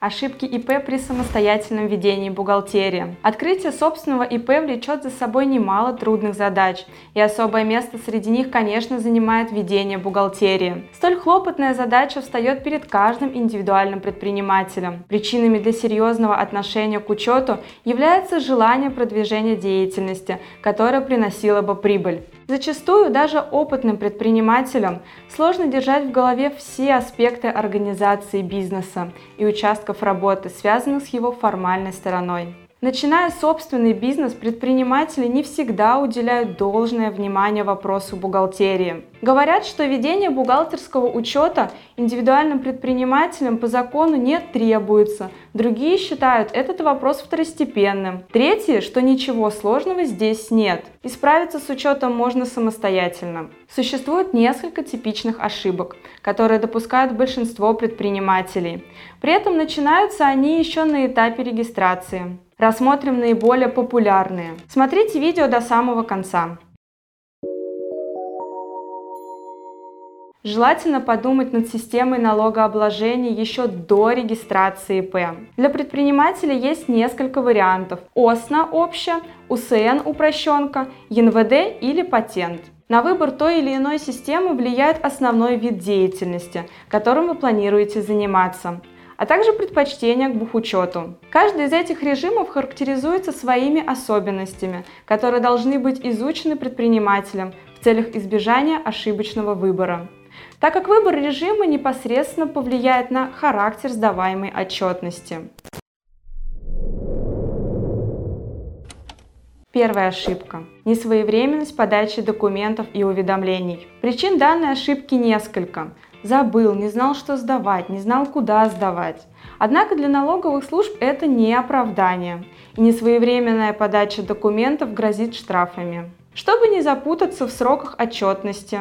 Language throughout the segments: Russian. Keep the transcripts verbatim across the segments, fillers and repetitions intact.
Ошибки И П при самостоятельном ведении бухгалтерии. Открытие собственного И П влечет за собой немало трудных задач, и особое место среди них, конечно, занимает ведение бухгалтерии. Столь хлопотная задача встает перед каждым индивидуальным предпринимателем. Причинами для серьезного отношения к учету является желание продвижения деятельности, которая приносила бы прибыль. Зачастую даже опытным предпринимателям сложно держать в голове все аспекты организации бизнеса и участков работы, связанных с его формальной стороной. Начиная собственный бизнес, предприниматели не всегда уделяют должное внимание вопросу бухгалтерии. Говорят, что ведение бухгалтерского учета индивидуальным предпринимателям по закону не требуется. Другие считают этот вопрос второстепенным. Третьи, что ничего сложного здесь нет. И справиться с учетом можно самостоятельно. Существует несколько типичных ошибок, которые допускают большинство предпринимателей. При этом начинаются они еще на этапе регистрации. Рассмотрим наиболее популярные. Смотрите видео до самого конца. Желательно подумать над системой налогообложения еще до регистрации И П. Для предпринимателя есть несколько вариантов: ОСНО общая, У С Н упрощенка, Е Н В Д или патент. На выбор той или иной системы влияет основной вид деятельности, которым вы планируете заниматься, а также предпочтения к бухучету. Каждый из этих режимов характеризуется своими особенностями, которые должны быть изучены предпринимателем в целях избежания ошибочного выбора, так как выбор режима непосредственно повлияет на характер сдаваемой отчетности. Первая ошибка – несвоевременность подачи документов и уведомлений. Причин данной ошибки несколько. Забыл, не знал, что сдавать, не знал, куда сдавать. Однако для налоговых служб это не оправдание, и несвоевременная подача документов грозит штрафами. Чтобы не запутаться в сроках отчетности,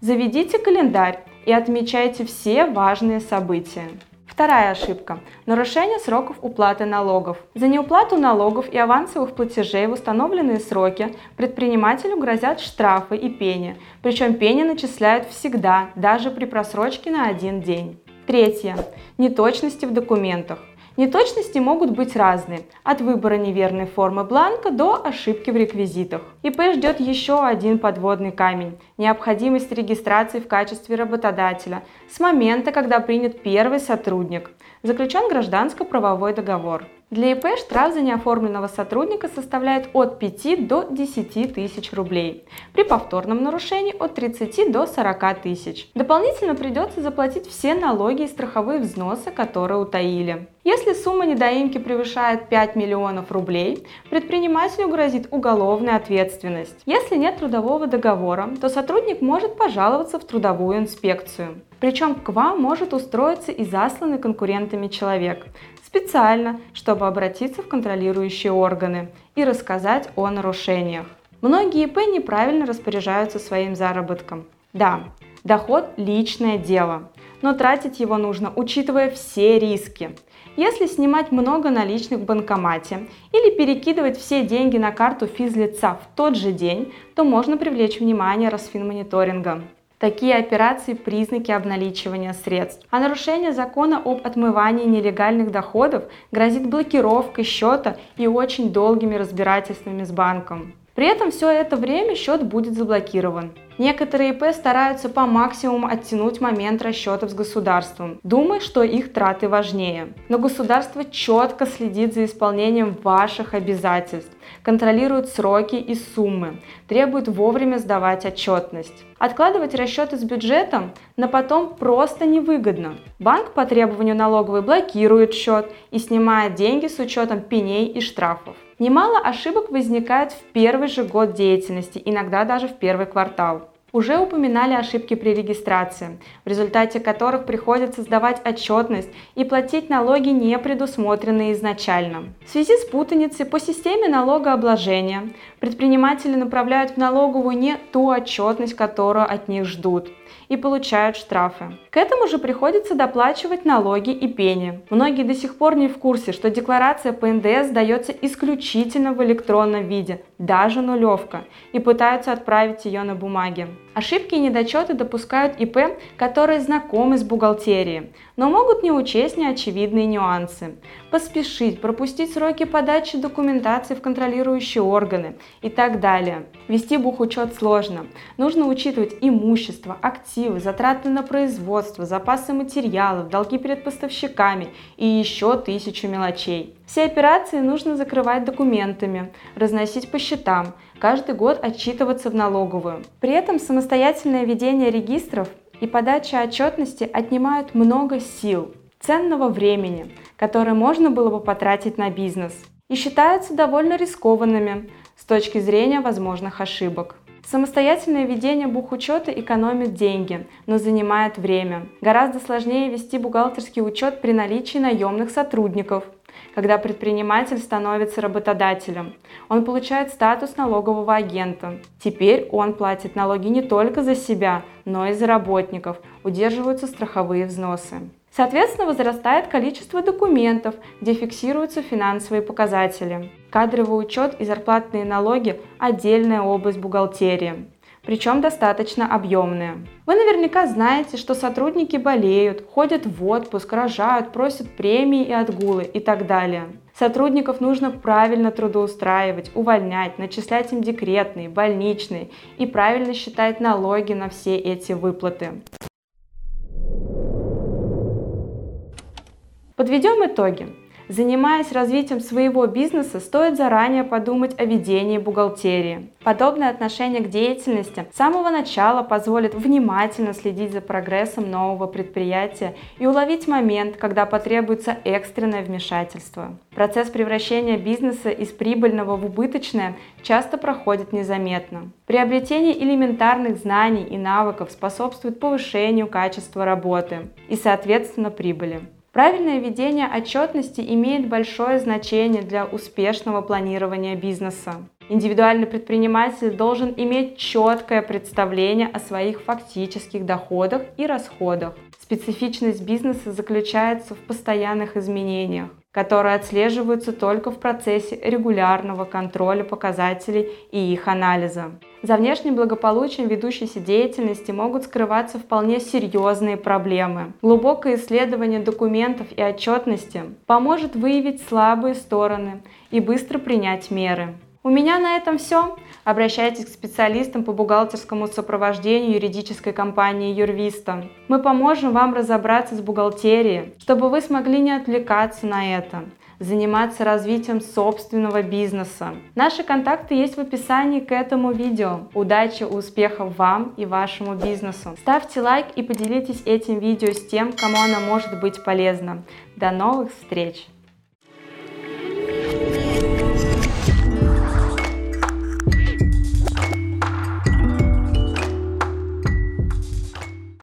заведите календарь и отмечайте все важные события. Вторая ошибка – нарушение сроков уплаты налогов. За неуплату налогов и авансовых платежей в установленные сроки предпринимателю грозят штрафы и пени, причем пени начисляют всегда, даже при просрочке на один день. Третье – неточности в документах. Неточности могут быть разные, от выбора неверной формы бланка до ошибки в реквизитах. И П ждет еще один подводный камень – необходимость регистрации в качестве работодателя с момента, когда принят первый сотрудник, заключен гражданско-правовой договор. Для И П штраф за неоформленного сотрудника составляет от пяти до десяти тысяч рублей, при повторном нарушении от тридцати до сорока тысяч. Дополнительно придется заплатить все налоги и страховые взносы, которые утаили. Если сумма недоимки превышает пять миллионов рублей, предпринимателю грозит уголовная ответственность. Если нет трудового договора, то сотрудник может пожаловаться в трудовую инспекцию. Причем к вам может устроиться и засланный конкурентами человек, специально, чтобы обратиться в контролирующие органы и рассказать о нарушениях. Многие И П неправильно распоряжаются своим заработком. Да, доход – личное дело, но тратить его нужно, учитывая все риски. Если снимать много наличных в банкомате или перекидывать все деньги на карту физлица в тот же день, то можно привлечь внимание Росфинмониторинга. Такие операции – признаки обналичивания средств, а нарушение закона об отмывании нелегальных доходов грозит блокировкой счета и очень долгими разбирательствами с банком. При этом все это время счет будет заблокирован. Некоторые И П стараются по максимуму оттянуть момент расчетов с государством, думая, что их траты важнее. Но государство четко следит за исполнением ваших обязательств, контролирует сроки и суммы, требует вовремя сдавать отчетность. Откладывать расчеты с бюджетом на потом просто невыгодно. Банк по требованию налоговой блокирует счет и снимает деньги с учетом пеней и штрафов. Немало ошибок возникает в первый же год деятельности, иногда даже в первый квартал. Уже упоминали ошибки при регистрации, в результате которых приходится сдавать отчетность и платить налоги, не предусмотренные изначально. В связи с путаницей по системе налогообложения предприниматели направляют в налоговую не ту отчетность, которую от них ждут, и получают штрафы. К этому же приходится доплачивать налоги и пени. Многие до сих пор не в курсе, что декларация по Н Д С сдается исключительно в электронном виде, даже нулевка, и пытаются отправить ее на бумаге. Ошибки и недочеты допускают И П, которые знакомы с бухгалтерией, но могут не учесть неочевидные нюансы. Поспешить, пропустить сроки подачи документации в контролирующие органы и так далее. Вести бухучет сложно. Нужно учитывать имущество, активы, затраты на производство, запасы материалов, долги перед поставщиками и еще тысячу мелочей. Все операции нужно закрывать документами, разносить по счетам, каждый год отчитываться в налоговую. При этом самостоятельное ведение регистров и подача отчетности отнимают много сил, ценного времени, которое можно было бы потратить на бизнес, и считаются довольно рискованными с точки зрения возможных ошибок. Самостоятельное ведение бухучета экономит деньги, но занимает время. Гораздо сложнее вести бухгалтерский учет при наличии наемных сотрудников, когда предприниматель становится работодателем. Он получает статус налогового агента. Теперь он платит налоги не только за себя, но и за работников, удерживаются страховые взносы. Соответственно, возрастает количество документов, где фиксируются финансовые показатели. Кадровый учет и зарплатные налоги – отдельная область бухгалтерии, причем достаточно объемная. Вы наверняка знаете, что сотрудники болеют, ходят в отпуск, рожают, просят премии и отгулы и так далее. Сотрудников нужно правильно трудоустраивать, увольнять, начислять им декретные, больничные и правильно считать налоги на все эти выплаты. Подведем итоги. Занимаясь развитием своего бизнеса, стоит заранее подумать о ведении бухгалтерии. Подобное отношение к деятельности с самого начала позволит внимательно следить за прогрессом нового предприятия и уловить момент, когда потребуется экстренное вмешательство. Процесс превращения бизнеса из прибыльного в убыточное часто проходит незаметно. Приобретение элементарных знаний и навыков способствует повышению качества работы и, соответственно, прибыли. Правильное ведение отчетности имеет большое значение для успешного планирования бизнеса. Индивидуальный предприниматель должен иметь четкое представление о своих фактических доходах и расходах. Специфичность бизнеса заключается в постоянных изменениях, которые отслеживаются только в процессе регулярного контроля показателей и их анализа. За внешним благополучием ведущейся деятельности могут скрываться вполне серьезные проблемы. Глубокое исследование документов и отчетности поможет выявить слабые стороны и быстро принять меры. У меня на этом все. Обращайтесь к специалистам по бухгалтерскому сопровождению юридической компании Юрвиста. Мы поможем вам разобраться с бухгалтерией, чтобы вы смогли не отвлекаться на это, заниматься развитием собственного бизнеса. Наши контакты есть в описании к этому видео. Удачи, успехов вам и вашему бизнесу. Ставьте лайк и поделитесь этим видео с тем, кому оно может быть полезно. До новых встреч!